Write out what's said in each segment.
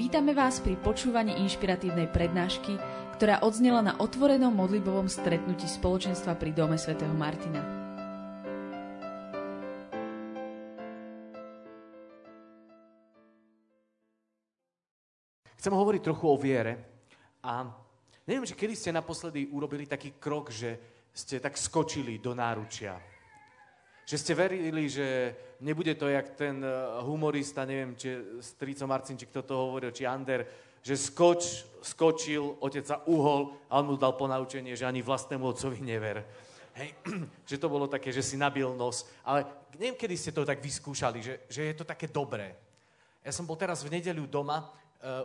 Vítame vás pri počúvaní inšpiratívnej prednášky, ktorá odznela na otvorenom modlitbovom stretnutí spoločenstva pri dome svätého Martina. Chcem hovoriť trochu o viere a neviem, že kedy ste naposledy urobili taký krok, že ste tak skočili do náručia. Že ste verili, že nebude to jak ten humorista, neviem, či strico Marcin, či kto to hovoril, či Ander, že skočil, otec sa uhol a on mu dal ponaučenie, že ani vlastnému otcovi never. Hej. Že to bolo také, že si nabil nos. Ale neviem, kedy ste to tak vyskúšali, že je to také dobré. Ja som bol teraz v nedeľu doma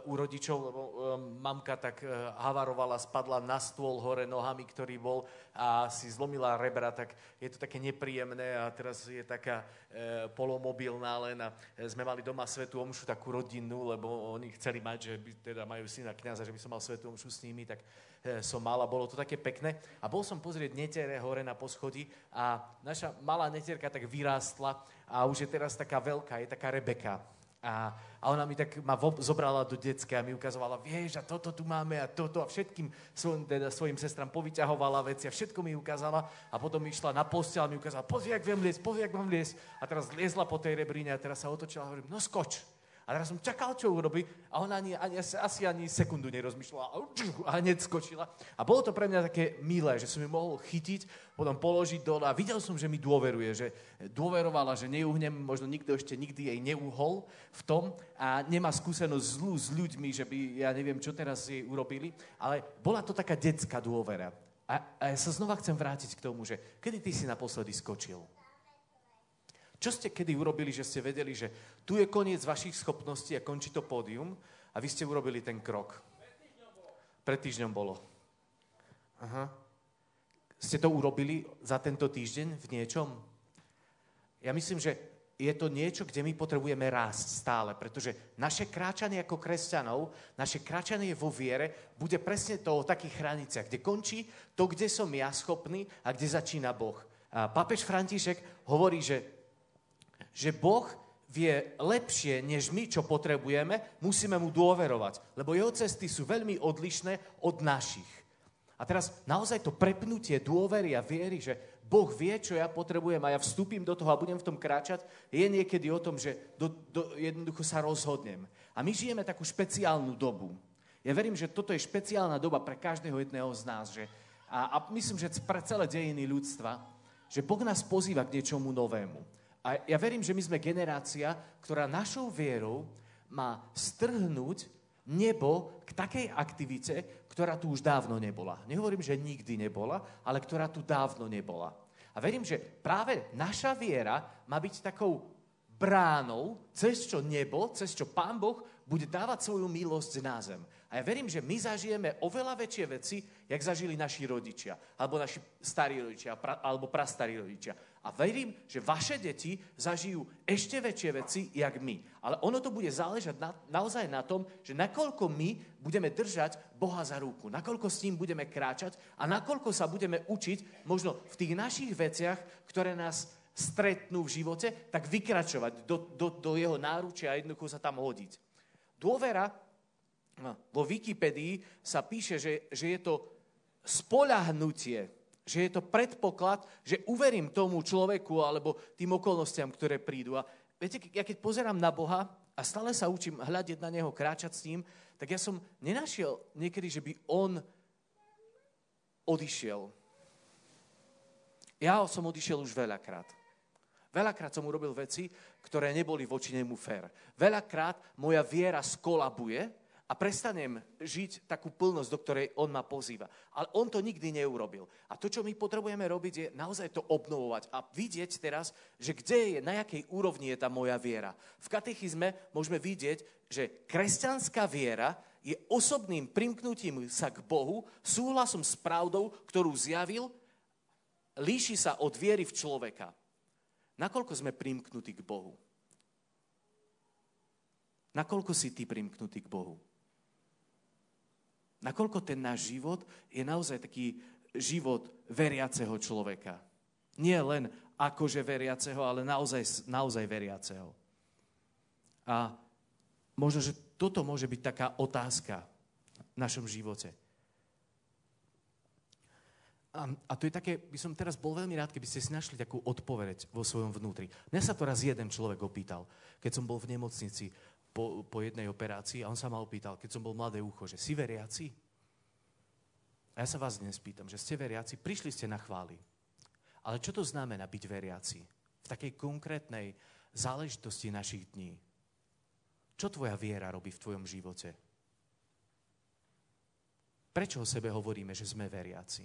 u rodičov, lebo mamka tak havarovala, spadla na stôl hore nohami, ktorý bol, a si zlomila rebra, tak je to také nepríjemné a teraz je taká polomobilná len a sme mali doma svätú omšu takú rodinnú, lebo oni chceli mať, že by, teda majú syna kňaza, že by som mal svätú omšu s nimi, tak som mal a bolo to také pekné. A bol som pozrieť netere hore na poschodí a naša malá netierka tak vyrástla a už je teraz taká veľká, je taká Rebeka. A ona mi tak zobrala do detska a mi ukazovala, vieš, a toto tu máme a toto a všetkým svojim sestram povyťahovala veci a všetko mi ukázala a potom mi išla na posteľ a mi ukázala, pozri, jak viem liesť a teraz liezla po tej rebrine a teraz sa otočila a hovorím, no skoč. A teraz som čakal, čo urobí a ona ani sekundu nerozmýšľala a hneď skočila a bolo to pre mňa také milé, že som ju mohol chytiť, potom položiť dole a videl som, že mi dôveruje, že dôverovala, že neuhnem, možno nikto ešte nikdy jej neuhol v tom a nemá skúsenosť zlú s ľuďmi, že by, ja neviem, čo teraz jej urobili, ale bola to taká detská dôvera. A ja sa znova chcem vrátiť k tomu, že kedy ty si naposledy skočil? Čo ste kedy urobili, že ste vedeli, že tu je koniec vašich schopností a končí to pódium a vy ste urobili ten krok? Pred týždňom bolo. Aha. Ste to urobili za tento týždeň v niečom? Ja myslím, že je to niečo, kde my potrebujeme rásť stále, pretože naše kráčanie ako kresťanov, naše kráčanie vo viere bude presne to o takých hraniciach, kde končí to, kde som ja schopný a kde začína Boh. A pápež František hovorí, že Boh vie lepšie, než my, čo potrebujeme, musíme mu dôverovať, lebo jeho cesty sú veľmi odlišné od našich. A teraz naozaj to prepnutie dôvery a viery, že Boh vie, čo ja potrebujem a ja vstúpim do toho a budem v tom kráčať, je niekedy o tom, že jednoducho sa rozhodnem. A my žijeme takú špeciálnu dobu. Ja verím, že toto je špeciálna doba pre každého jedného z nás. Že, a myslím, že pre celé dejiny ľudstva, že Boh nás pozýva k niečomu novému. A ja verím, že my sme generácia, ktorá našou vierou má strhnúť nebo k takej aktivite, ktorá tu už dávno nebola. Nehovorím, že nikdy nebola, ale ktorá tu dávno nebola. A verím, že práve naša viera má byť takou bránou, cez čo nebo, cez čo Pán Boh bude dávať svoju milosť na zem. A ja verím, že my zažijeme oveľa väčšie veci, jak zažili naši rodičia, alebo naši starí rodičia, alebo prastarí rodičia. A verím, že vaše deti zažijú ešte väčšie veci, jak my. Ale ono to bude záležať naozaj na tom, že nakoľko my budeme držať Boha za ruku, nakoľko s ním budeme kráčať a nakoľko sa budeme učiť možno v tých našich veciach, ktoré nás stretnú v živote, tak vykračovať do jeho náručia a jednoducho sa tam hodiť. Dôvera vo Wikipedii sa píše, že je to spoľahnutie, že je to predpoklad, že uverím tomu človeku alebo tým okolnostiam, ktoré prídu. A viete, ja keď pozerám na Boha a stále sa učím hľadiť na Neho, kráčať s ním, tak ja som nenašiel niekedy, že by On odišiel. Ja som odišiel už veľakrát. Veľakrát som urobil veci, ktoré neboli voči nemu fér. Veľakrát moja viera skolabuje a prestanem žiť takú plnosť, do ktorej on ma pozýva. Ale on to nikdy neurobil. A to, čo my potrebujeme robiť, je naozaj to obnovovať a vidieť teraz, že kde je, na jakej úrovni je tá moja viera. V katechizme môžeme vidieť, že kresťanská viera je osobným primknutím sa k Bohu, súhlasom s pravdou, ktorú zjavil, líši sa od viery v človeka. Nakoľko sme primknutí k Bohu? Nakoľko si ty primknutý k Bohu? Nakoľko ten náš život je naozaj taký život veriaceho človeka. Nie len akože veriaceho, ale naozaj veriaceho. A možno, že toto môže byť taká otázka v našom živote. A to je také, by som teraz bol veľmi rád, keby ste si našli takú odpoveď vo svojom vnútri. Mňa sa to raz jeden človek opýtal, keď som bol v nemocnici po jednej operácii a on sa ma opýtal, keď som bol mladé ucho, že si veriaci? A ja sa vás dnes pýtam, že ste veriaci, prišli ste na chvály. Ale čo to znamená byť veriaci? V takej konkrétnej záležitosti našich dní. Čo tvoja viera robí v tvojom živote? Prečo o sebe hovoríme, že sme veriaci?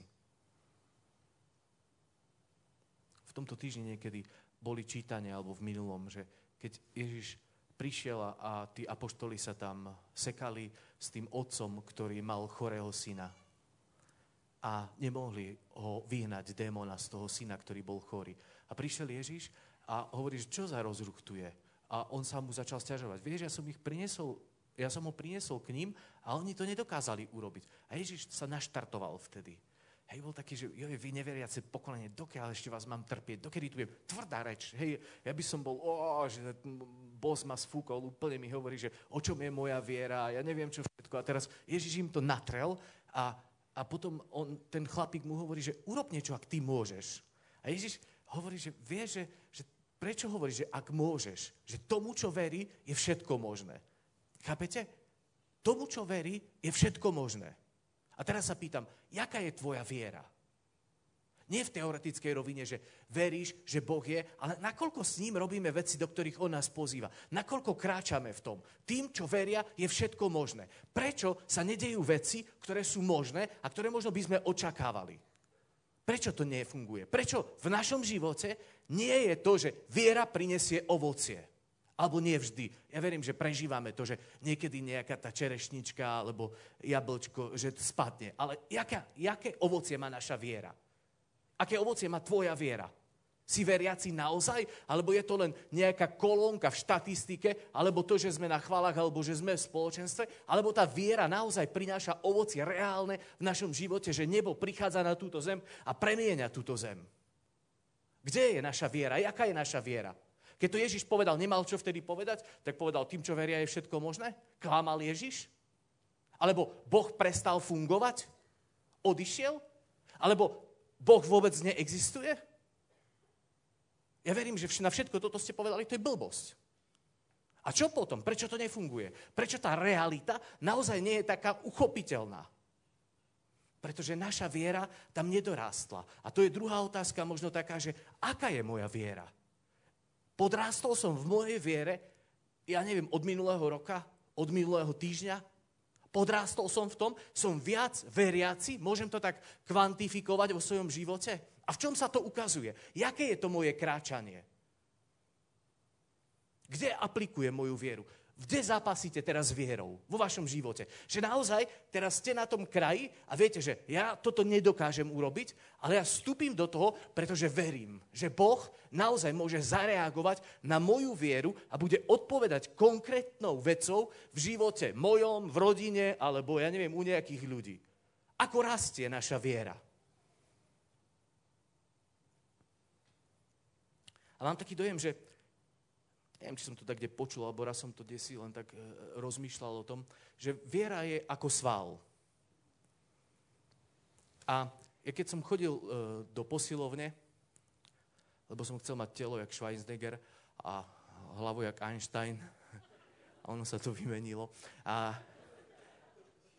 V tomto týždni niekedy boli čítania, alebo v minulom, že keď Ježiš prišiel a tí apoštoli sa tam sekali s tým otcom, ktorý mal chorého syna. A nemohli ho vyhnať démona z toho syna, ktorý bol chorý. A prišiel Ježiš a hovorí, že čo za rozruch tu je? A on sa mu začal sťažovať. Vieš, ja som ho priniesol k ním a oni to nedokázali urobiť. A Ježiš sa naštartoval vtedy. Hej, bol taký, že joj, vy neveriace pokolenie, dokiaľ ešte vás mám trpieť, dokedy tu je tvrdá reč. Hej, ja by som bol, že boss ma sfúkol, úplne mi hovorí, že o čom je moja viera, ja neviem čo všetko. A teraz Ježiš im to natrel a potom ten chlapík mu hovorí, že urob niečo, ak ty môžeš. A Ježiš hovorí, že vie, že prečo hovorí, že ak môžeš, že tomu, čo verí, je všetko možné. Chápete? Tomu, čo verí, je všetko možné. A teraz sa pýtam, jaká je tvoja viera? Nie v teoretickej rovine, že veríš, že Boh je, ale nakoľko s ním robíme veci, do ktorých on nás pozýva. Nakoľko kráčame v tom. Tým, čo veria, je všetko možné. Prečo sa nedejú veci, ktoré sú možné a ktoré možno by sme očakávali? Prečo to nefunguje? Prečo v našom živote nie je to, že viera prinesie ovocie? Alebo nie vždy. Ja verím, že prežívame to, že niekedy nejaká tá čerešnička alebo jablčko, že spadne. Ale jaké ovocie má naša viera? Aké ovocie má tvoja viera? Si veriaci naozaj? Alebo je to len nejaká kolónka v štatistike? Alebo to, že sme na chválach, alebo že sme v spoločenstve? Alebo tá viera naozaj prináša ovocie reálne v našom živote, že nebo prichádza na túto zem a premieňa túto zem? Kde je naša viera? Jaká je naša viera? Keď to Ježiš povedal, nemal čo vtedy povedať, tak povedal, tým, čo veria, je všetko možné? Klamal Ježiš? Alebo Boh prestal fungovať? Odišiel? Alebo Boh vôbec neexistuje? Ja verím, že na všetko toto ste povedali, to je blbosť. A čo potom? Prečo to nefunguje? Prečo tá realita naozaj nie je taká uchopiteľná? Pretože naša viera tam nedorástla. A to je druhá otázka, možno taká, že aká je moja viera? Podrástol som v mojej viere, ja neviem, od minulého roka, od minulého týždňa. Podrástol som v tom, som viac veriaci, môžem to tak kvantifikovať vo svojom živote. A v čom sa to ukazuje? Jaké je to moje kráčanie? Kde aplikujem moju vieru? Kde zápasíte teraz vierou vo vašom živote? Že naozaj teraz ste na tom kraji a viete, že ja toto nedokážem urobiť, ale ja vstúpim do toho, pretože verím, že Boh naozaj môže zareagovať na moju vieru a bude odpovedať konkrétnou vecou v živote mojom, v rodine, alebo ja neviem, u nejakých ľudí. Ako rastie naša viera? A mám taký dojem, že neviem, či som to tak kde počul, alebo raz som to desi len tak rozmýšľal o tom, že viera je ako sval. A ja keď som chodil do posilovne, lebo som chcel mať telo jak Schwarzenegger a hlavu jak Einstein, a ono sa to vymenilo.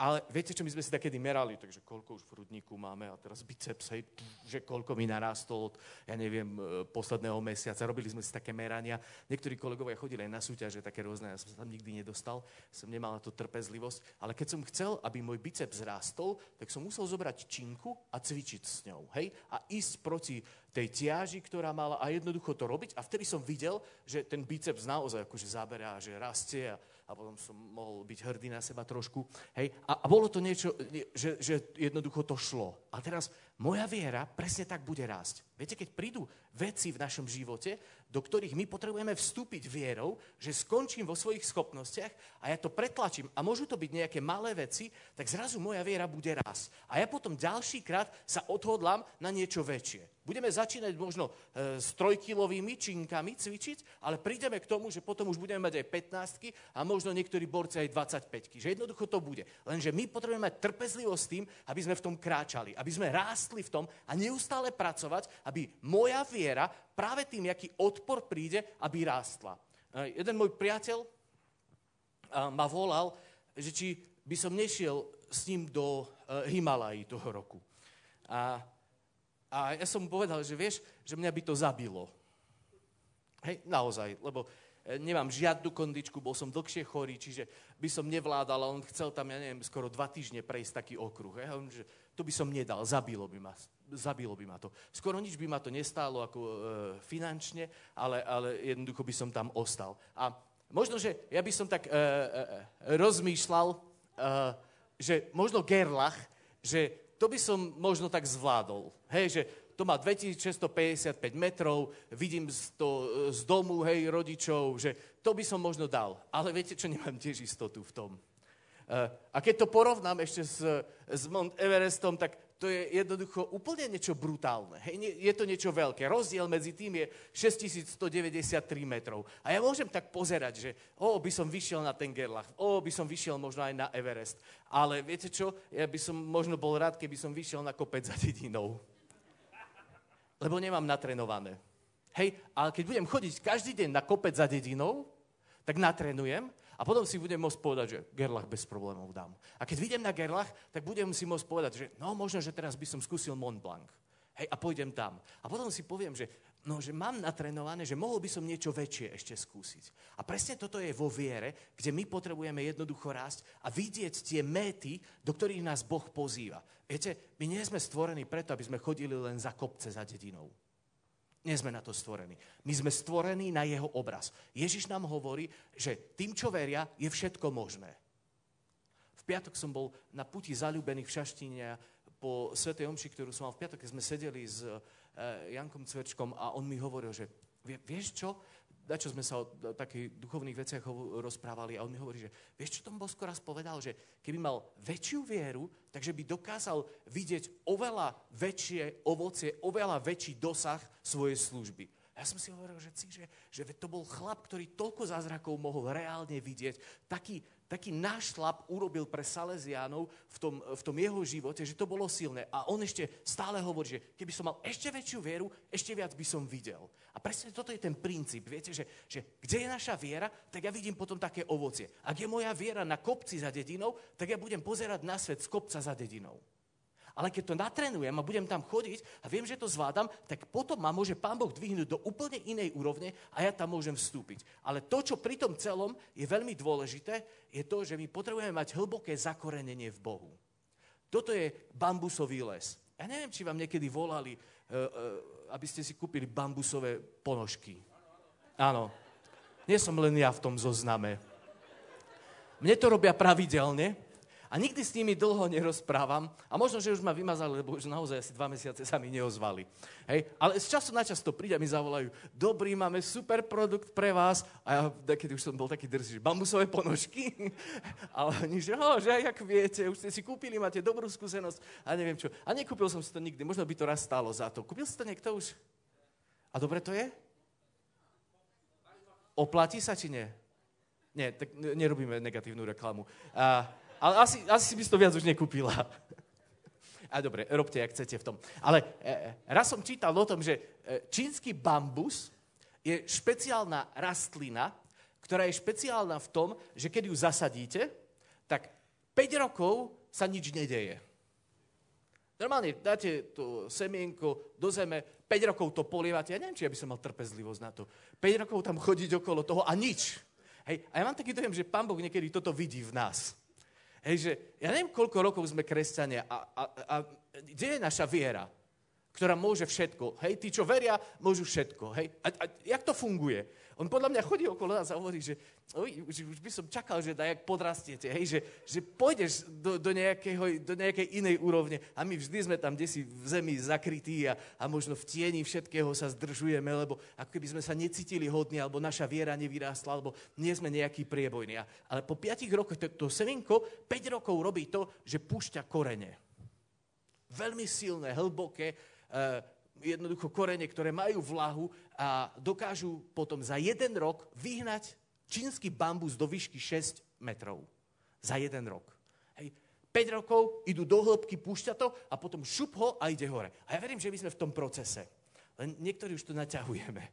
Ale viete, čo my sme si takedy merali? Takže koľko už v hrudníku máme a teraz biceps, hej, že koľko mi narástol od, ja neviem, posledného mesiaca. Robili sme si také merania. Niektorí kolegovia chodili aj na súťaže, také rôzne, ja som sa tam nikdy nedostal, som nemal na to trpezlivosť, ale keď som chcel, aby môj biceps rástol, tak som musel zobrať činku a cvičiť s ňou, hej, a ísť proti tej tiaži, ktorá mala a jednoducho to robiť a vtedy som videl, že ten biceps naozaj akože zaberá, že rastie a potom som mohol byť hrdý na seba trošku, hej, a bolo to niečo, že jednoducho to šlo. A teraz moja viera presne tak bude rásť. Viete, keď prídu veci v našom živote, do ktorých my potrebujeme vstúpiť vierou, že skončím vo svojich schopnostiach a ja to pretlačím a môžu to byť nejaké malé veci, tak zrazu moja viera bude rásť. A ja potom ďalší krát sa odhodlám na niečo väčšie. Budeme začínať možno s 3-kilovými činkami cvičiť, ale prídeme k tomu, že potom už budeme mať aj 15-ky a možno niektorí borci aj 25-ky. Že jednoducho to bude. Lenže my potrebujeme mať trpezlivosť tým, aby sme v tom kráčali, aby sme rástli v tom a neustále pracovať, aby moja viera práve tým, aký odpor príde, aby rástla. Jeden môj priateľ ma volal, že či by som nešiel s ním do Himalají toho roku. A ja som mu povedal, že vieš, že mňa by to zabilo. Hej, naozaj, lebo nemám žiadnu kondičku, bol som dlhšie chorý, čiže by som nevládal a on chcel tam, ja neviem, skoro 2 týždne prejsť taký okruh. Hej, že to by som nedal, zabilo by ma to. Skoro nič by ma to nestálo ako finančne, ale jednoducho by som tam ostal. A možno, že ja by som tak rozmýšľal, že možno Gerlach, že to by som možno tak zvládol. Hej, že to má 2655 metrov, vidím to z domu, hej, rodičov, že to by som možno dal. Ale viete čo, nemám tiež istotu v tom. A keď to porovnám ešte s Mount Everestom, tak to je jednoducho úplne niečo brutálne. Hej, je to niečo veľké. Rozdiel medzi tým je 6193 metrov. A ja môžem tak pozerať, že by som vyšiel na ten Gerlach, by som vyšiel možno aj na Everest. Ale viete čo, ja by som možno bol rád, keby som vyšiel na kopec za dedinou. Lebo nemám natrenované. Hej, ale keď budem chodiť každý deň na kopec za dedinou, tak natrenujem. A potom si budem môcť povedať, že Gerlach bez problémov dám. A keď idem na Gerlach, tak budem si môcť povedať, že no možno, že teraz by som skúsil Mont Blanc. Hej, a pôjdem tam. A potom si poviem, že no, že mám natrénované, že mohol by som niečo väčšie ešte skúsiť. A presne toto je vo viere, kde my potrebujeme jednoducho rásť a vidieť tie méty, do ktorých nás Boh pozýva. Viete, my nie sme stvorení preto, aby sme chodili len za kopce, za dedinou. Nie sme na to stvorení. My sme stvorení na jeho obraz. Ježiš nám hovorí, že tým, čo veria, je všetko možné. V piatok som bol na puti zaľúbených v Šaštíne po svätej omši, ktorú som mal v piatok, keď sme sedeli s Jankom Cvečkom a on mi hovoril, že vieš čo? Dačo sme sa o takých duchovných veciach rozprávali a on mi hovorí, že vieš čo, Don Bosco raz povedal, že keby mal väčšiu vieru, takže by dokázal vidieť oveľa väčšie ovocie, oveľa väčší dosah svojej služby. Ja som si hovoril, že to bol chlap, ktorý toľko zázrakov mohol reálne vidieť, taký nášlap urobil pre Salesiánov v tom jeho živote, že to bolo silné. A on ešte stále hovorí, že keby som mal ešte väčšiu vieru, ešte viac by som videl. A presne toto je ten princíp, viete, že kde je naša viera, tak ja vidím potom také ovocie. Ak je moja viera na kopci za dedinou, tak ja budem pozerať na svet z kopca za dedinou. Ale keď to natrenujem a budem tam chodiť a viem, že to zvládam, tak potom ma môže Pán Boh dvihnúť do úplne inej úrovne a ja tam môžem vstúpiť. Ale to, čo pri tom celom je veľmi dôležité, je to, že my potrebujeme mať hlboké zakorenenie v Bohu. Toto je bambusový les. Ja neviem, či vám niekedy volali, aby ste si kúpili bambusové ponožky. Áno. Nie som len ja v tom zozname. Mne to robia pravidelne. A nikdy s nimi dlho nerozprávam. A možno, že už ma vymazali, lebo už naozaj asi 2 mesiace sa mi neozvali. Hej? Ale z času na čas to príde a mi zavolajú, dobrý, máme super produkt pre vás. A ja, keď už som bol taký drzý, že bambusové ponožky. Ale oni, že jak viete, už ste si kúpili, máte dobrú skúsenosť. A neviem čo. A nekúpil som si to nikdy, možno by to raz stálo za to. Kúpil si to niekto už? A dobre to je? Oplatí sa, či nie? Nie, tak nerobíme negatívnu reklamu. Ale asi by si to viac už nekúpila. A dobre, robte, jak chcete v tom. Ale raz som čítal o tom, že čínsky bambus je špeciálna rastlina, ktorá je špeciálna v tom, že keď ju zasadíte, tak 5 rokov sa nič nedeje. Normálne dáte to semienko do zeme, 5 rokov to polievate. Ja neviem, či ja by som mal trpezlivosť na to. 5 rokov tam chodiť okolo toho a nič. Hej. A ja mám taký dojem, že Pán Boh niekedy toto vidí v nás. Hej, že ja neviem, koľko rokov sme kresťania a kde je naša viera? ktorá môže všetko. Hej, tí, čo veria, môžu všetko. Hej, a jak to funguje? On podľa mňa chodí okolo nás a hovorí, že už by som čakal, že dajak podrastiete, hej, že pôjdeš do nejakej inej úrovne a my vždy sme tam desi v zemi zakrytí a možno v tieni všetkého sa zdržujeme, lebo ako keby sme sa necítili hodní, alebo naša viera nevyrástla, alebo nie sme nejaký priebojní. Ale po 5 rokoch to seminko 5 rokov robí to, že púšťa korene. Veľmi silné, hlboké, jednoducho korene, ktoré majú vlahu a dokážu potom za 1 rok vyhnať čínsky bambus do výšky 6 metrov. Za 1 rok. Hej. 5 rokov idú do hĺbky, púšťa to a potom šup ho a ide hore. A ja verím, že my sme v tom procese. Len niektorí už to naťahujeme.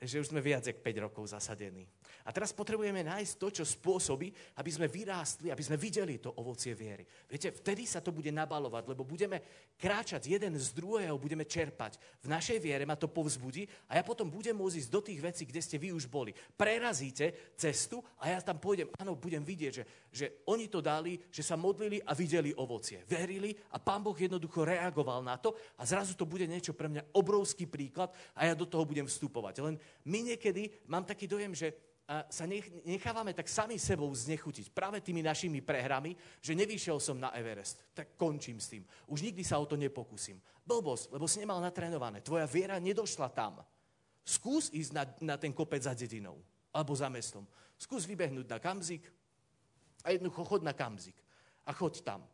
Že už sme viac jak 5 rokov zasadení. A teraz potrebujeme nájsť to, čo spôsobí, aby sme vyrástli, aby sme videli to ovocie viery. Viete, vtedy sa to bude nabalovať, lebo budeme kráčať jeden z druhého, budeme čerpať. V našej viere ma to povzbudí a ja potom budem môcť ísť do tých vecí, kde ste vy už boli. Prerazíte cestu a ja tam pôjdem. Áno, budem vidieť, že oni to dali, že sa modlili a videli ovocie. Verili a Pán Boh jednoducho reagoval na to a zrazu to bude niečo pre mňa obrovský príklad a ja do toho budem vstupovať. Len my niekedy, mám taký dojem, že sa nechávame tak sami sebou znechutiť práve tými našimi prehrami, že nevyšiel som na Everest, tak končím s tým. Už nikdy sa o to nepokúsim. Blbosť, lebo si nemal natrénované. Tvoja viera nedošla tam. Skús ísť na ten kopec za dedinou alebo za mestom. Skús vybehnúť na Kamzík a jednoducho chod na Kamzík a choď tam.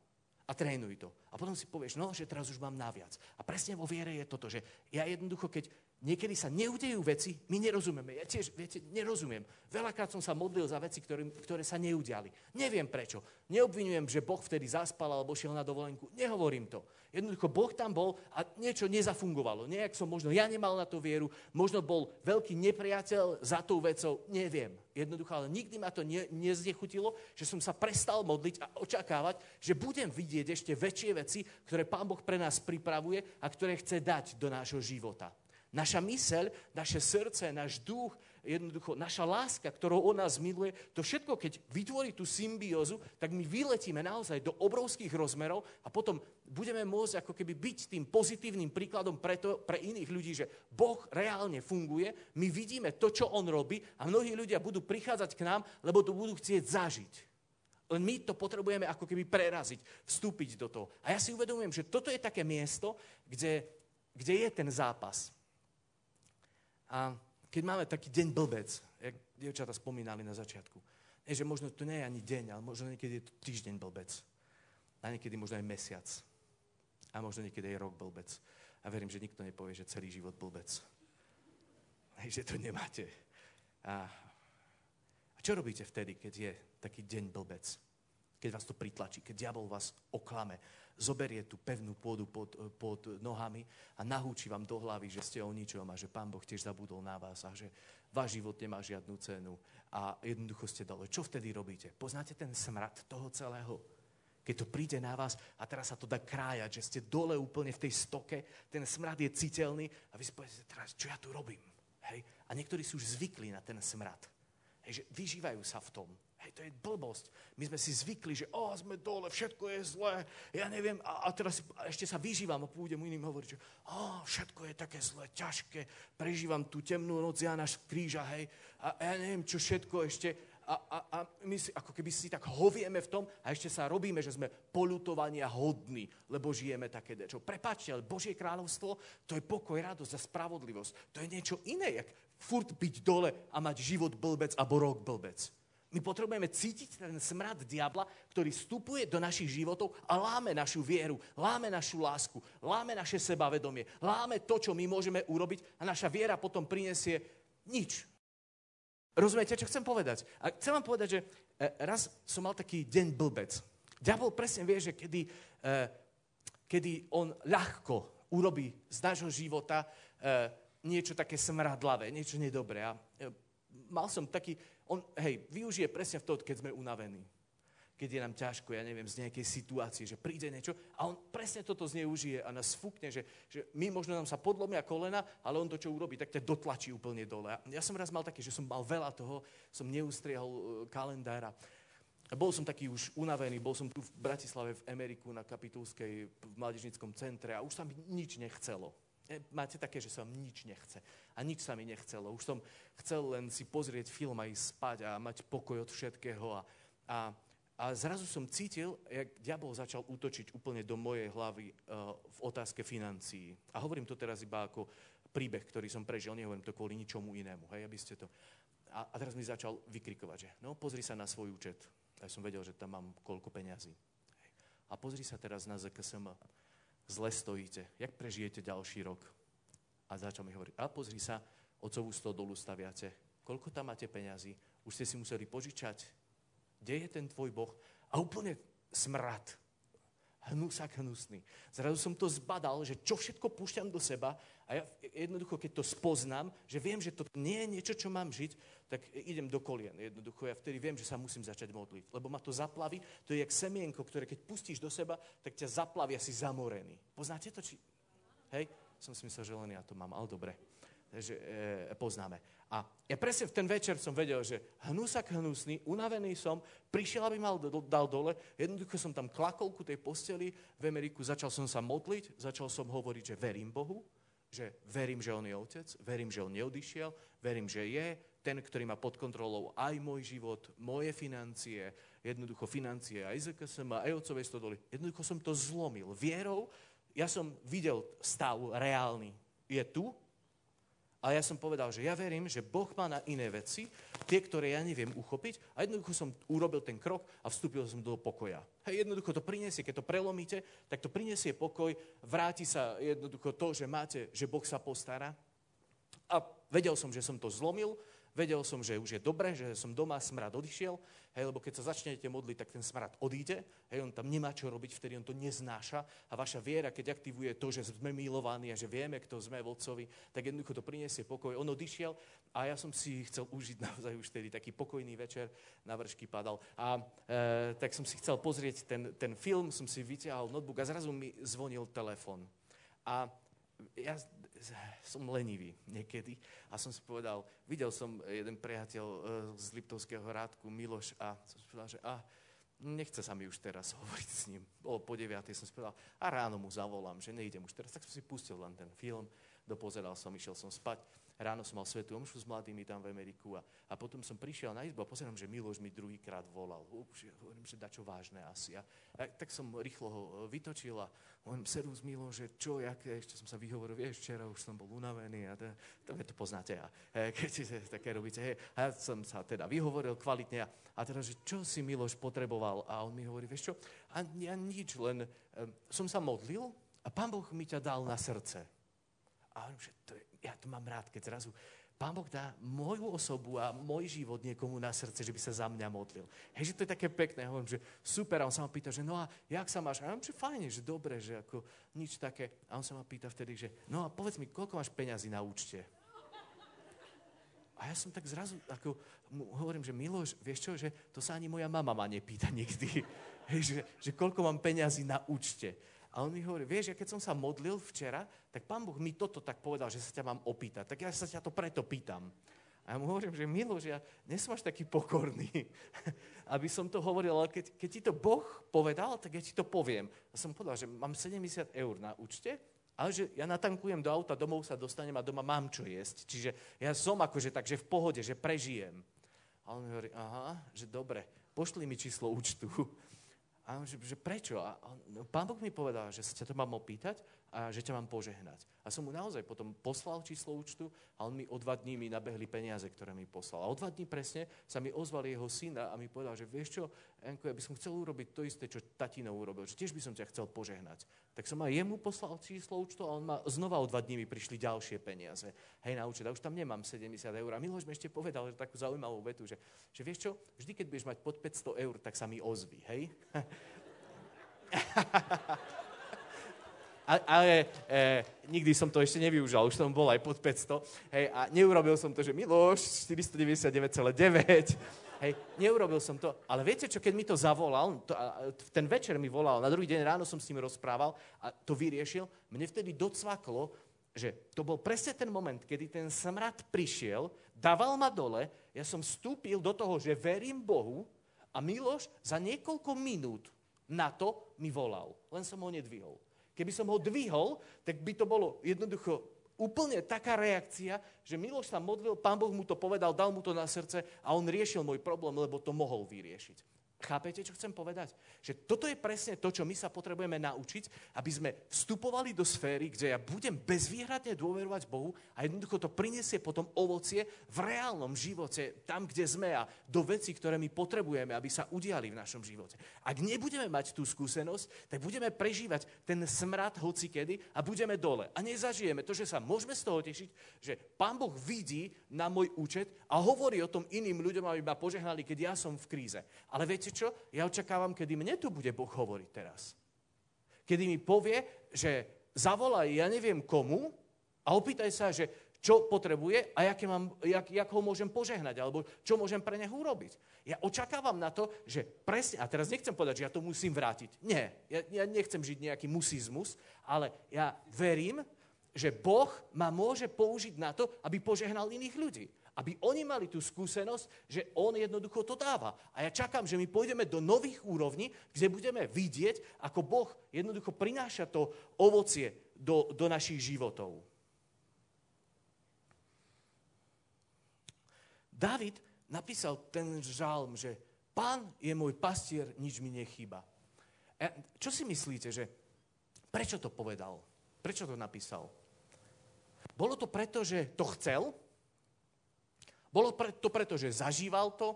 A trénuj to. A potom si povieš, no, že teraz už mám naviac. A presne vo viere je toto, že ja jednoducho, keď niekedy sa neudejú veci, my nerozumieme. Ja tiež, viete, nerozumiem. Veľakrát som sa modlil za veci, ktoré sa neudiali. Neviem prečo. Neobvinujem, že Boh vtedy zaspal alebo šiel na dovolenku. Nehovorím to. Jednoducho Boh tam bol a niečo nezafungovalo. Nejak som možno, ja nemal na to vieru, možno bol veľký nepriateľ za tou vecou, neviem. Jednoducho, ale nikdy ma to neznechutilo, že som sa prestal modliť a očakávať, že budem vidieť ešte väčšie veci, ktoré Pán Boh pre nás pripravuje a ktoré chce dať do nášho života. Naša myseľ, naše srdce, náš duch, jednoducho naša láska, ktorou on nás miluje, to všetko, keď vytvorí tú symbiózu, tak my vyletíme naozaj do obrovských rozmerov a potom budeme môcť ako keby byť tým pozitívnym príkladom pre iných ľudí, že Boh reálne funguje, my vidíme to, čo on robí a mnohí ľudia budú prichádzať k nám, lebo to budú chcieť zažiť. Len my to potrebujeme ako keby preraziť, vstúpiť do toho. A ja si uvedomujem, že toto je také miesto, kde je ten zápas. A keď máme taký deň blbec, jak dievčatá spomínali na začiatku, že možno to nie je ani deň, ale možno niekedy je to týždeň blbec. A niekedy možno aj mesiac. A možno niekedy aj rok blbec. A verím, že nikto nepovie, že celý život blbec. Že to nemáte. A čo robíte vtedy, keď je taký deň blbec? Keď vás to pritlačí, keď diabol vás oklame, zoberie tú pevnú pôdu pod nohami a nahúči vám do hlavy, že ste o ničom a že Pán Boh tiež zabudol na vás a že váš život nemá žiadnu cenu a jednoducho ste dole. Čo vtedy robíte? Poznáte ten smrad toho celého? Keď to príde na vás a teraz sa to dá krájať, že ste dole úplne v tej stoke, ten smrad je citeľný a vy si poviete teraz, čo ja tu robím? Hej? A niektorí sú už zvykli na ten smrad. Hej, že vyžívajú sa v tom. Hej, to je blbosť. My sme si zvykli, že sme dole, všetko je zlé, ja neviem, a teraz ešte sa vyžívam a pôjdem iným hovoriť, že všetko je také zlé, ťažké, prežívam tú temnú noc Jána z kríža, hej, a ja neviem, čo všetko ešte, a my si, ako keby si tak hovieme v tom a ešte sa robíme, že sme poľutovania hodní, lebo žijeme také niečo. Prepáčte, ale Božie kráľovstvo, to je pokoj, radosť a spravodlivosť. To je niečo iné, jak furt byť dole a mať život blbec a borok blbec. My potrebujeme cítiť ten smrad diabla, ktorý vstupuje do našich životov a láme našu vieru, láme našu lásku, láme naše sebavedomie, láme to, čo my môžeme urobiť a naša viera potom prinesie nič. Rozumiete, čo chcem povedať? A chcem vám povedať, že raz som mal taký deň blbec. Diabol presne vie, že kedy on ľahko urobí z nášho života niečo také smradlavé, niečo nedobré. A mal som taký... On, hej, využije presne v to, keď sme unavení. Keď je nám ťažko, ja neviem, z nejakej situácie, že príde niečo a on presne toto zneužije a nás fúkne, že my možno nám sa podlomia kolena, ale on to, čo urobí, tak ťa dotlačí úplne dole. Ja som raz mal také, že som mal veľa toho, som neustriehol kalendár Bol som taký už unavený, bol som tu v Bratislave, v Ameriku, na Kapitulskej, v mládežníckom centre a už sa mi nič nechcelo. Máte také, že sa vám nič nechce. A nič sa mi nechcelo. Už som chcel len si pozrieť film a ísť spať a mať pokoj od všetkého. A zrazu som cítil, jak diabol začal útočiť úplne do mojej hlavy v otázke financií. A hovorím to teraz iba ako príbeh, ktorý som prežil, nehovorím to kvôli ničomu inému. Hej, aby ste to... A teraz mi začal vykrikovať, že no pozri sa na svoj účet. A som vedel, že tam mám koľko peňazí. A pozri sa teraz na ZKSM. Zle stojíte. Jak prežijete ďalší rok? A začal mi hovoriť, a pozri sa, ocovú stôl dolu staviate. Koľko tam máte peňazí? Už ste si museli požičať. Kde je ten tvoj Boh? A úplne smrad. Hnusak hnusný. Zrazu som to zbadal, že čo všetko púšťam do seba a ja jednoducho, keď to spoznám, že viem, že to nie je niečo, čo mám žiť, tak idem do kolien. Jednoducho ja vtedy viem, že sa musím začať modliť, lebo ma to zaplaví. To je jak semienko, ktoré keď pustíš do seba, tak ťa zaplaví asi zamorený. Poznáte to? Hej? Som si myslel, že len ja to mám, ale dobre. Takže poznáme. A ja presne v ten večer som vedel, že hnusak hnusný, unavený som, prišiel, aby ma dal dole, jednoducho som tam klakol ku tej posteli v Ameriku, začal som sa modliť, začal som hovoriť, že verím Bohu, že verím, že On je Otec, verím, že On neodišiel, verím, že je ten, ktorý má pod kontrolou aj môj život, moje financie, jednoducho financie, aj ZKSM, aj Otcovej stodoly. Jednoducho som to zlomil vierou. Ja som videl stav reálny. Je tu. Ale ja som povedal, že ja verím, že Boh má na iné veci, tie, ktoré ja neviem uchopiť a jednoducho som urobil ten krok a vstúpil som do pokoja. Hej, jednoducho to prinesie, keď to prelomíte, tak to prinesie pokoj, vráti sa jednoducho to, že máte, že Boh sa postará. A vedel som, že som to zlomil, vedel som, že už je dobre, že som doma, smrad odišiel, hej, lebo keď sa začnete modliť, tak ten smrad odíde, hej, on tam nemá čo robiť, vtedy on to neznáša a vaša viera, keď aktivuje to, že sme milovaní a že vieme, kto sme v Otcovi, tak jednoducho to priniesie pokoj. On odišiel a ja som si chcel užiť naozaj už vtedy taký pokojný večer, na vršky padal. A tak som si chcel pozrieť ten film, som si vytiahol notebook a zrazu mi zvonil telefon. A ja som lenivý niekedy a som si povedal, videl som jeden priateľ z Liptovského Hrádku, Miloš, a som si povedal, že nechce sa mi už teraz hovoriť s ním. Bolo po 9:00, som si povedal, a ráno mu zavolám, že nejdem už teraz. Tak som si pustil len ten film, dopozeral som, išiel som spať. Ráno som mal svätú omšu s mladými tam v Ameriku a potom som prišiel na izbu a pozerám, že Miloš mi druhýkrát volal. Hovorím, že dačo vážne asi. A tak som rýchlo ho vytočil a hovorím, servus Miloš, že čo, jaké, ešte som sa vyhovoril, vieš, včera už som bol unavený a to poznáte. A keď také robíte, hej, a ja som sa teda vyhovoril kvalitne a teda, že čo si Miloš potreboval a on mi hovorí, vieš čo, ja nič, len som sa modlil a Pán Boh mi ťa dal na srdce. A hovorím, že ja to mám rád, keď zrazu Pán Boh dá moju osobu a môj život niekomu na srdce, že by sa za mňa modlil. Hej, že to je také pekné. Hovorím, že super. A on sa ma pýta, že no a jak sa máš? A ja hovorím, že fajn, že dobre, že ako nič také. A on sa ma pýta vtedy, že no a povedz mi, koľko máš peňazí na účte? A ja som tak zrazu, ako hovorím, že Miloš, vieš čo, že to sa ani moja mama ma nepýta nikdy. Hej, že koľko mám peňazí na účte? A on mi hovorí, vieš, ja keď som sa modlil včera, tak Pán Boh mi toto tak povedal, že sa ťa mám opýtať. Tak ja sa ťa to preto pýtam. A ja mu hovorím, že Miloš, ja nie som až taký pokorný, aby som to hovoril, ale keď ti to Boh povedal, tak ja ti to poviem. A som povedal, že mám 70 € na účte, ale že ja natankujem do auta, domov sa dostanem a doma mám čo jesť. Čiže ja som akože takže v pohode, že prežijem. A on mi hovorí, aha, že dobre, pošli mi číslo účtu. A on, že prečo? A on, Pán Boh mi povedal, že sa ťa to mám opýtať a že ťa mám požehnať. A som mu naozaj potom poslal číslo účtu a on mi o 2 dní mi nabehli peniaze, ktoré mi poslal. A o 2 dní presne sa mi ozval jeho syn a mi povedal, že vieš čo, Janko, ja by som chcel urobiť to isté, čo tatino urobil, že tiež by som ťa chcel požehnať. Tak som aj jemu poslal číslo účtu a on ma znova o 2 dní mi prišli ďalšie peniaze. Hej, na účet, a už tam nemám 70 €. A Miloš mi ešte povedal, že takú zaujímavú vetu, že vieš čo, vždy keď budeš mať pod 500 €, tak sa mi ozvi, hej? Ale nikdy som to ešte nevyužal, už som bol aj pod 500, hej, a neurobil som to, že Miloš, 499,9, hej, neurobil som to, ale viete čo, keď mi to zavolal, ten večer mi volal, na druhý deň ráno som s ním rozprával a to vyriešil, mne vtedy docvaklo, že to bol presne ten moment, kedy ten smrad prišiel, dával ma dole, ja som vstúpil do toho, že verím Bohu, A Miloš za niekoľko minút na to mi volal. Len som ho nedvihol. Keby som ho dvihol, tak by to bolo jednoducho úplne taká reakcia, že Miloš sa modlil, Pán Boh mu to povedal, dal mu to na srdce a on riešil môj problém, lebo to mohol vyriešiť. Chápete, čo chcem povedať? Že toto je presne to, čo my sa potrebujeme naučiť, aby sme vstupovali do sféry, kde ja budem bezvýhradne dôverovať Bohu a jednoducho to prinesie potom ovocie v reálnom živote, tam, kde sme a do vecí, ktoré my potrebujeme, aby sa udiali v našom živote. Ak nebudeme mať tú skúsenosť, tak budeme prežívať ten smrad hocikedy a budeme dole. A nezažijeme to, že sa môžeme z toho tešiť, že Pán Boh vidí na môj účet a hovorí o tom iným ľuďom, aby ma požehnali, keď ja som v kríze. Ale čo? Ja očakávam, kedy mne tu bude Boh hovoriť teraz. Kedy mi povie, že zavolaj ja neviem komu a opýtaj sa, že čo potrebuje a jak ho môžem požehnať, alebo čo môžem pre neho urobiť. Ja očakávam na to, že presne, a teraz nechcem povedať, že ja to musím vrátiť. Nie, ja nechcem žiť nejaký musizmus, ale ja verím, že Boh ma môže použiť na to, aby požehnal iných ľudí. Aby oni mali tú skúsenosť, že on jednoducho to dáva. A ja čakám, že my pôjdeme do nových úrovní, kde budeme vidieť, ako Boh jednoducho prináša to ovocie do našich životov. Dávid napísal ten žalm, že Pán je môj pastier, nič mi nechýba. A čo si myslíte, že prečo to povedal? Prečo to napísal? Bolo to preto, že to chcel? Bolo to preto, že zažíval to?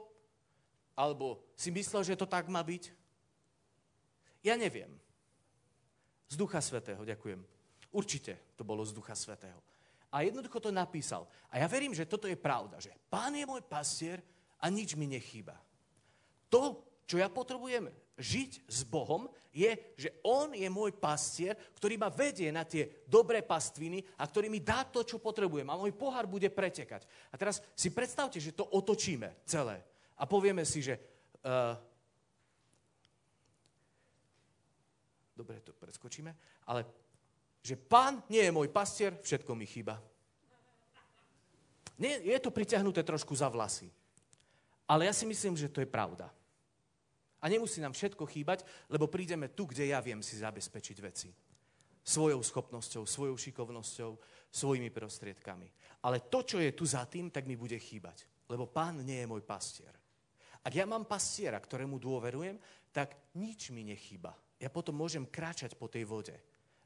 Alebo si myslel, že to tak má byť? Ja neviem. Z Ducha Svätého, ďakujem. Určite to bolo z Ducha Svätého. A jednoducho to napísal. A ja verím, že toto je pravda, že Pán je môj pastier a nič mi nechýba. To, čo ja potrebujem žiť s Bohom, je, že on je môj pastier, ktorý ma vedie na tie dobré pastviny a ktorý mi dá to, čo potrebujem. A môj pohár bude pretekať. A teraz si predstavte, že to otočíme celé. A povieme si, že... Dobre, to preskočíme. Ale že Pán nie je môj pastier, všetko mi chýba. Nie, je to pritiahnuté trošku za vlasy. Ale ja si myslím, že to je pravda. A nemusí nám všetko chýbať, lebo prídeme tu, kde ja viem si zabezpečiť veci. Svojou schopnosťou, svojou šikovnosťou, svojimi prostriedkami. Ale to, čo je tu za tým, tak mi bude chýbať. Lebo Pán nie je môj pastier. Ak ja mám pastiera, ktorému dôverujem, tak nič mi nechýba. Ja potom môžem kráčať po tej vode.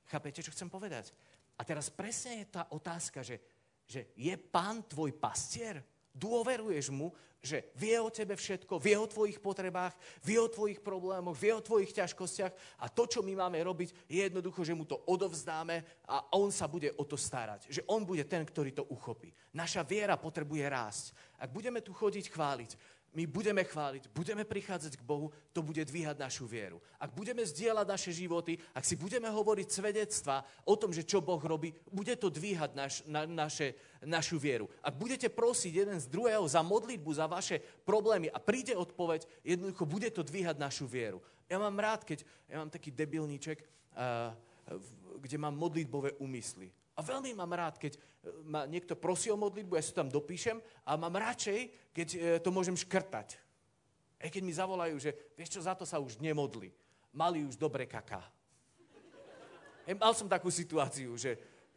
Chápete, čo chcem povedať? A teraz presne je tá otázka, že je Pán tvoj pastier? Dôveruješ mu, že vie o tebe všetko, vie o tvojich potrebách, vie o tvojich problémoch, vie o tvojich ťažkostiach a to, čo my máme robiť, je jednoducho, že mu to odovzdáme a on sa bude o to starať. Že on bude ten, ktorý to uchopí. Naša viera potrebuje rásť. Ak budeme tu chodiť chváliť, my budeme chváliť, budeme prichádzať k Bohu, to bude dvíhať našu vieru. Ak budeme zdieľať naše životy, ak si budeme hovoriť svedectva o tom, že čo Boh robí, bude to dvíhať našu vieru. Ak budete prosiť jeden z druhého za modlitbu, za vaše problémy a príde odpoveď, jednoducho bude to dvíhať našu vieru. Ja mám rád, keď ja mám taký debilníček, kde mám modlitbové úmysly. A veľmi mám rád, keď ma niekto prosí o modlitbu, ja si tam dopíšem a mám radšej, keď to môžem škrtať. Aj keď mi zavolajú, že vieš čo, za to sa už nemodli. Mali už dobre kaká. Mal som takú situáciu, že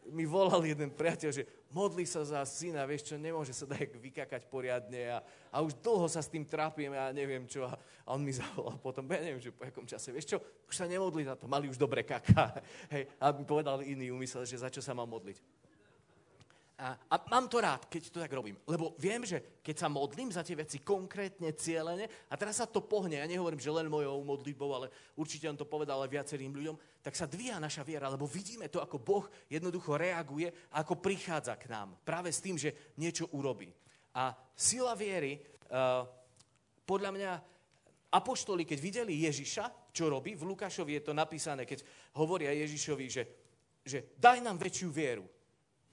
mi volal jeden priateľ, že modli sa za syna, vieš čo, nemôže sa tak vykakať poriadne a už dlho sa s tým trápim a neviem čo. A on mi zavolal potom, ja neviem, že po jakom čase, vieš čo, už sa nemodli za to, mali už dobre kaká. Hej, a mi povedal iný úmysel, že za čo sa mám modliť. A mám to rád, keď to tak robím, lebo viem, že keď sa modlím za tie veci konkrétne, cieľene, a teraz sa to pohne, ja nehovorím, že len mojou modlitbou, ale určite on to povedal aj viacerým ľuďom, tak sa dvíha naša viera, lebo vidíme to, ako Boh jednoducho reaguje a ako prichádza k nám, práve s tým, že niečo urobí. A sila viery, podľa mňa, apoštoli, keď videli Ježiša, čo robí, v Lukášovi je to napísané, keď hovoria Ježišovi, že daj nám väčšiu vieru.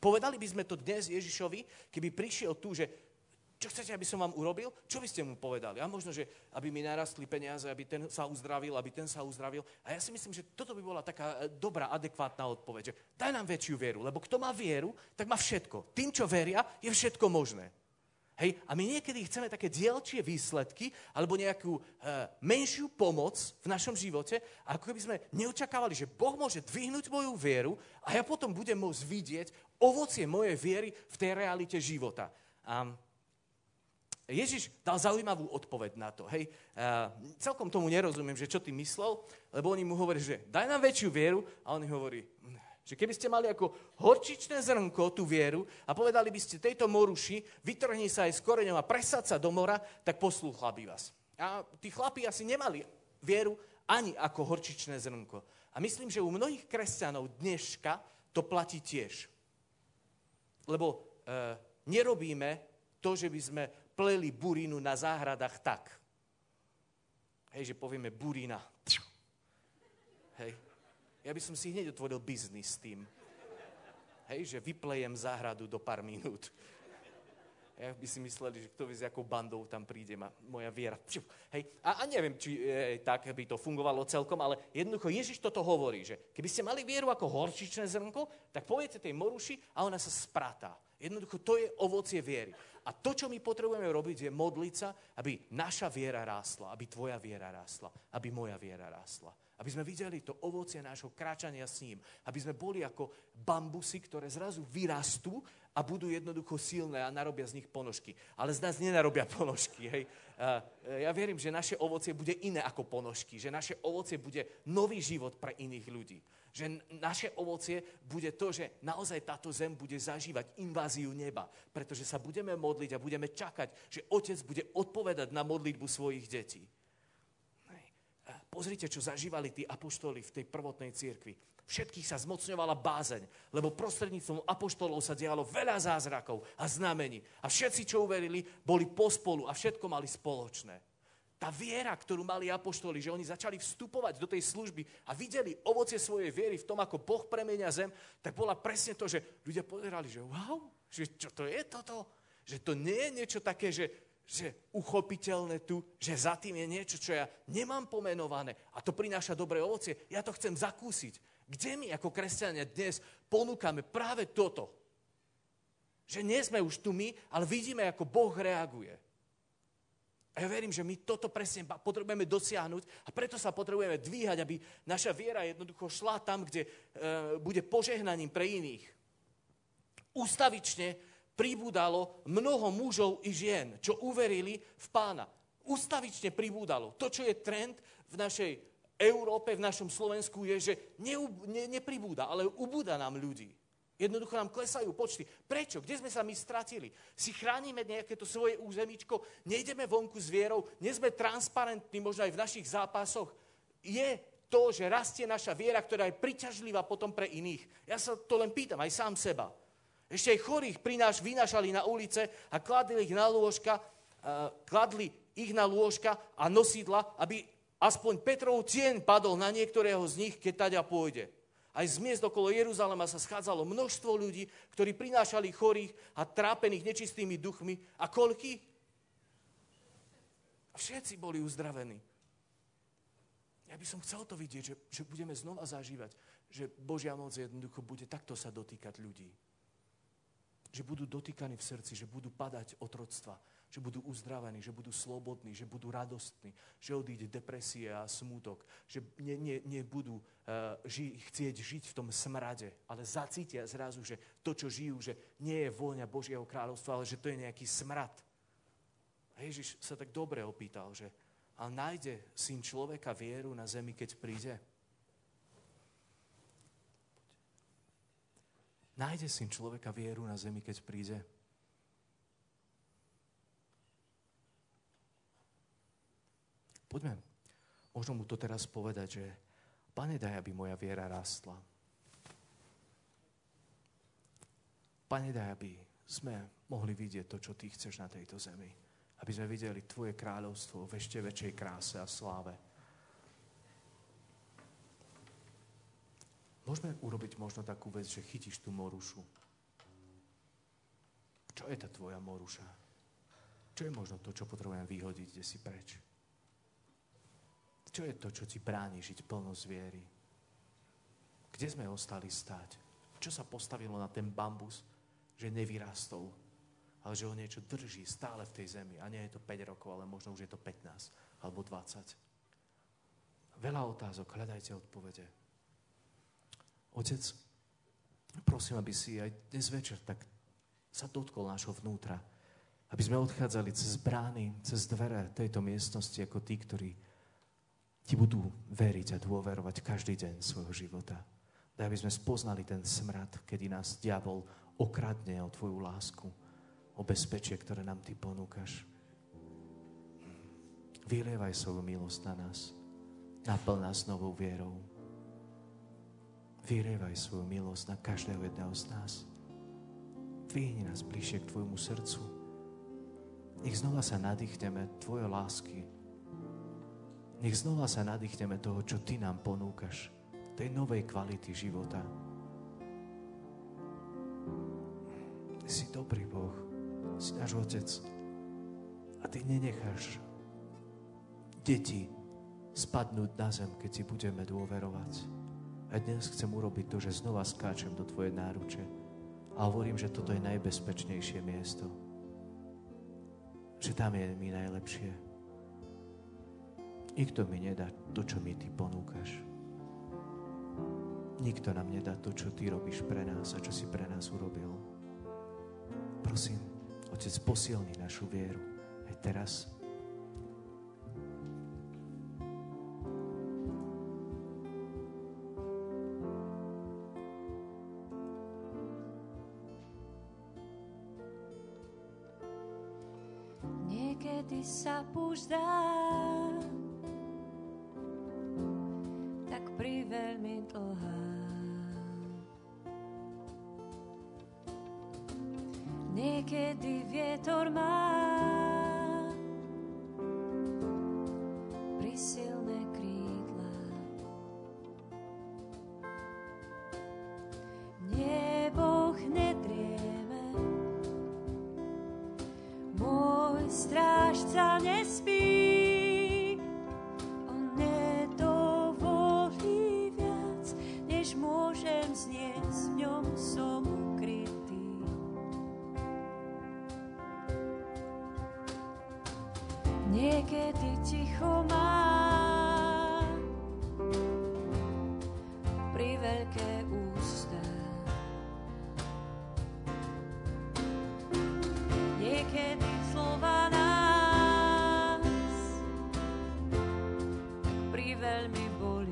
Povedali by sme to dnes Ježišovi, keby prišiel tu, že čo chcete, aby som vám urobil? Čo by ste mu povedali? A možno, že aby mi narastli peniaze, aby ten sa uzdravil, aby ten sa uzdravil. A ja si myslím, že toto by bola taká dobrá, adekvátna odpoveď, že daj nám väčšiu vieru, lebo kto má vieru, tak má všetko. Tým, čo veria, je všetko možné. Hej? A my niekedy chceme také dielčie výsledky alebo nejakú menšiu pomoc v našom živote, ako keby sme neočakávali, že Boh môže dvihnúť moju vieru a ja potom budem môcť vidieť ovocie mojej viery v tej realite života. Ježiš dal zaujímavú odpoveď na to. Hej. Celkom tomu nerozumiem, že čo ty myslel, lebo oni mu hovorí, že daj nám väčšiu vieru a on hovorí, že keby ste mali ako horčičné zrnko tú vieru a povedali by ste tejto moruši, vytrhni sa aj s koreňom a presaď sa do mora, tak poslúchla by vás. A tí chlapi asi nemali vieru ani ako horčičné zrnko. A myslím, že u mnohých kresťanov dneška to platí tiež. Lebo nerobíme to, že by sme pleli burinu na záhradách tak. Hej, že povieme burina. Hej. Ja by som si hneď otvoril biznis s tým. Hej, že vyplejem záhradu do pár minút. Ja by si mysleli, že kto vie, s jakou bandou tam príde moja viera. Hej. A neviem, či tak by to fungovalo celkom, ale jednoducho Ježiš toto hovorí, že keby ste mali vieru ako horčičné zrnko, tak poviete tej moruši a ona sa spratá. Jednoducho to je ovocie viery. A to, čo my potrebujeme robiť, je modliť sa, aby naša viera rástla, aby tvoja viera rástla, aby moja viera rástla. Aby sme videli to ovocie nášho kráčania s ním. Aby sme boli ako bambusy, ktoré zrazu vyrastú a budú jednoducho silné a narobia z nich ponožky. Ale z nás nenarobia ponožky. Hej. Ja verím, že naše ovocie bude iné ako ponožky. Že naše ovocie bude nový život pre iných ľudí. Že naše ovocie bude to, že naozaj táto zem bude zažívať inváziu neba, pretože sa budeme modliť a budeme čakať, že Otec bude odpovedať na modlitbu svojich detí. Pozrite, čo zažívali tí apoštoli v tej prvotnej cirkvi. Všetkých sa zmocňovala bázeň, lebo prostredníctvom apoštolov sa dialo veľa zázrakov a znamení. A všetci, čo uverili, boli pospolu a všetko mali spoločné. Tá viera, ktorú mali apoštoli, že oni začali vstupovať do tej služby a videli ovocie svojej viery v tom, ako Boh premenia zem, tak bola presne to, že ľudia pozerali, že wow, že čo to je toto? Že to nie je niečo také, že uchopiteľné tu, že za tým je niečo, čo ja nemám pomenované a to prináša dobré ovocie. Ja to chcem zakúsiť. Kde my ako kresťania dnes ponúkame práve toto? Že nie sme už tu my, ale vidíme, ako Boh reaguje. A ja verím, že my toto presne potrebujeme dosiahnuť a preto sa potrebujeme dvíhať, aby naša viera jednoducho šla tam, kde bude požehnaním pre iných. Ustavične pribúdalo mnoho mužov i žien, čo uverili v Pána. Ustavične pribúdalo. To, čo je trend v našej Európe, v našom Slovensku, je, že nepribúda, ale ubúda nám ľudí. Jednoducho nám klesajú počty. Prečo? Kde sme sa my stratili? Si chránime nejaké to svoje územičko, nejdeme vonku s vierou, nie sme transparentní možno aj v našich zápasoch. Je to, že rastie naša viera, ktorá je priťažlivá potom pre iných. Ja sa to len pýtam, aj sám seba. Ešte aj chorých vynášali na ulice a kladli ich na lôžka a nosidla, aby aspoň Petrov tieň padol na niektorého z nich, keď taďa pôjde. Aj z miest okolo Jeruzalema sa schádzalo množstvo ľudí, ktorí prinášali chorých a trápených nečistými duchmi. A koľky? Všetci boli uzdravení. Ja by som chcel to vidieť, že budeme znova zažívať, že Božia moc jednoducho bude takto sa dotýkať ľudí. Že budú dotýkaní v srdci, že budú padať otroctva, že budú uzdravení, že budú slobodní, že budú radostní, že odíde depresie a smútok, že nebudú chcieť žiť v tom smrade, ale zacítia zrazu, že to, čo žijú, že nie je vôňa Božieho kráľovstva, ale že to je nejaký smrad. A Ježiš sa tak dobre opýtal, že a nájde syn človeka vieru na zemi, keď príde? Nájde syn človeka vieru na zemi, keď príde. Poďme. Možno mu to teraz povedať, že Pane, daj, aby moja viera rástla. Pane, daj, aby sme mohli vidieť to, čo Ty chceš na tejto zemi. Aby sme videli Tvoje kráľovstvo v ešte väčšej kráse a sláve. Môžeme urobiť možno takú vec, že chytíš tú morušu. Čo je tá tvoja moruša? Čo je možno to, čo potrebujem vyhodiť, kde si preč? Čo je to, čo ti bráni žiť plno zviery? Kde sme ostali stáť? Čo sa postavilo na ten bambus, že nevyrastol? A ale že ho niečo drží stále v tej zemi. A nie je to 5 rokov, ale možno už je to 15 alebo 20. Veľa otázok, hľadajte odpovede. Otec, prosím, aby si aj dnes večer tak sa dotkol nášho vnútra. Aby sme odchádzali cez brány, cez dvere tejto miestnosti ako tí, ktorí ti budú veriť a dôverovať každý deň svojho života. Daj, aby sme spoznali ten smrad, kedy nás diabol okradne o tvoju lásku, o bezpečie, ktoré nám ty ponúkaš. Vylievaj svoju milosť na nás. Naplň nás novou vierou. Vylievaj svoju milosť na každého jedného z nás. Dvihni nás bližšie k tvojmu srdcu. Nech znova sa nadýchneme tvojej lásky. Nech znova sa nadýchneme toho, čo ty nám ponúkaš. Tej novej kvality života. Ty si dobrý Boh, si náš Otec a ty nenecháš deti spadnúť na zem, keď ti budeme dôverovať. A dnes chcem urobiť to, že znova skáčem do tvojej náruče a hovorím, že toto je najbezpečnejšie miesto. Že tam je mi najlepšie. Nikto mi nedá to, čo mi ty ponúkaš. Nikto nám nedá to, čo ty robíš pre nás a čo si pre nás urobil. Prosím, Otec, posilni našu vieru aj teraz. Niekedy sa púšť dá tak priveľmi dlhá. Niekedy vietor má prísilné krídla. Nie, Boh, nedrieme, môj strážca nespí. On nedovolí viac, než môžem zniesť, v ňom som ukrytý. Niekedy ticho má pri veľké ústa. Niekedy slova nás tak pri veľmi bolí.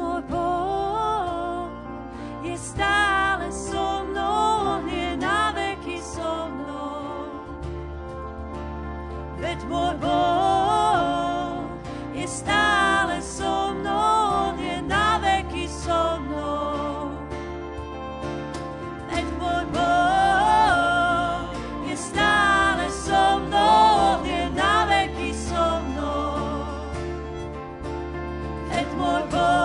Môj Boh je stále so mnou, On je na veky so mnou. Veď môj Boh je stále so mnou, On je na veky so mnou. Veď môj Boh je stále so mnou, On je na veky so mnou. Veď môj Boh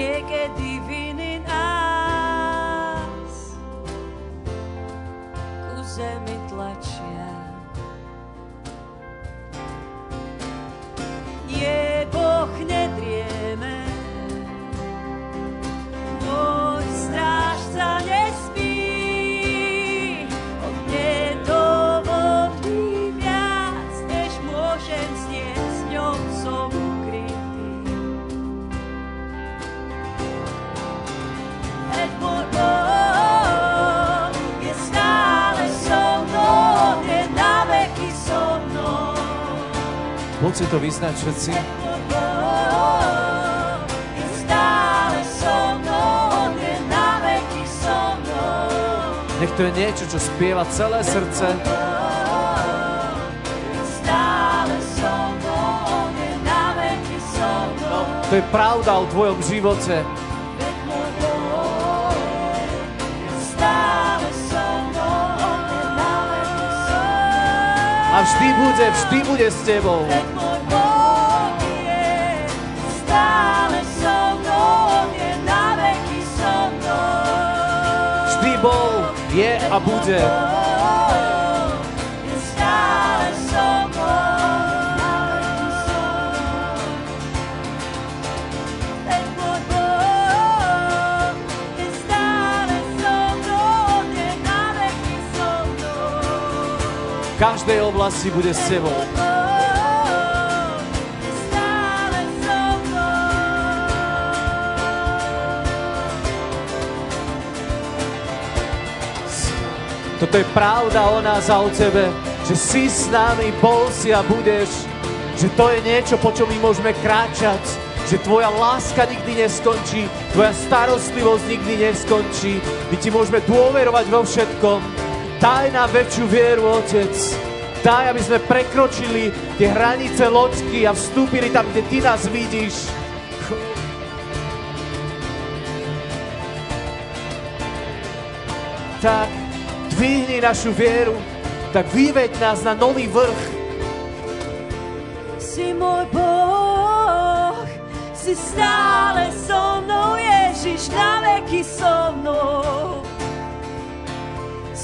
niekedy viny nás ku zemi tlačia. Je Boh, nedrieme, môj strážca nespí. On nedovolí viac, než môžem znieť, s ňom som Môžete to vyznať všetci? Nech to To je niečo, čo spieva celé srdce. To je pravda o tvojom živote. A vždy bude s tebou. Vždy bol, je a bude. V každej oblasti bude s tebou. Toto je pravda o nás a o tebe, že si s nami, bol si a budeš, že to je niečo, po čom my môžeme kráčať, že tvoja láska nikdy neskončí, tvoja starostlivosť nikdy neskončí. My ti môžeme dôverovať vo všetkom. Daj nám väčšiu vieru, Otec. Daj, aby sme prekročili tie hranice loďky a vstúpili tam, kde ty nás vidíš. Tak dvihni našu vieru, tak vyveď nás na nový vrch. Si môj Boh, si stále so mnou, Ježiš, na veky so mnou.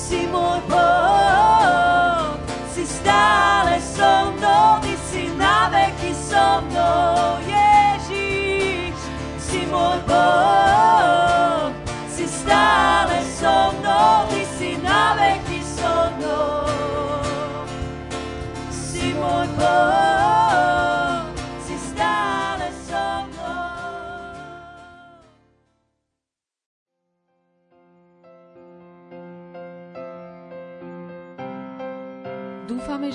Si môj Boh, si stále so mnou, ty si na veky so mnou, Ježiš. Si môj Boh, si stále so mnou, ty si na veky so mnou. Si môj Boh, si stále so mnou. Dúfame,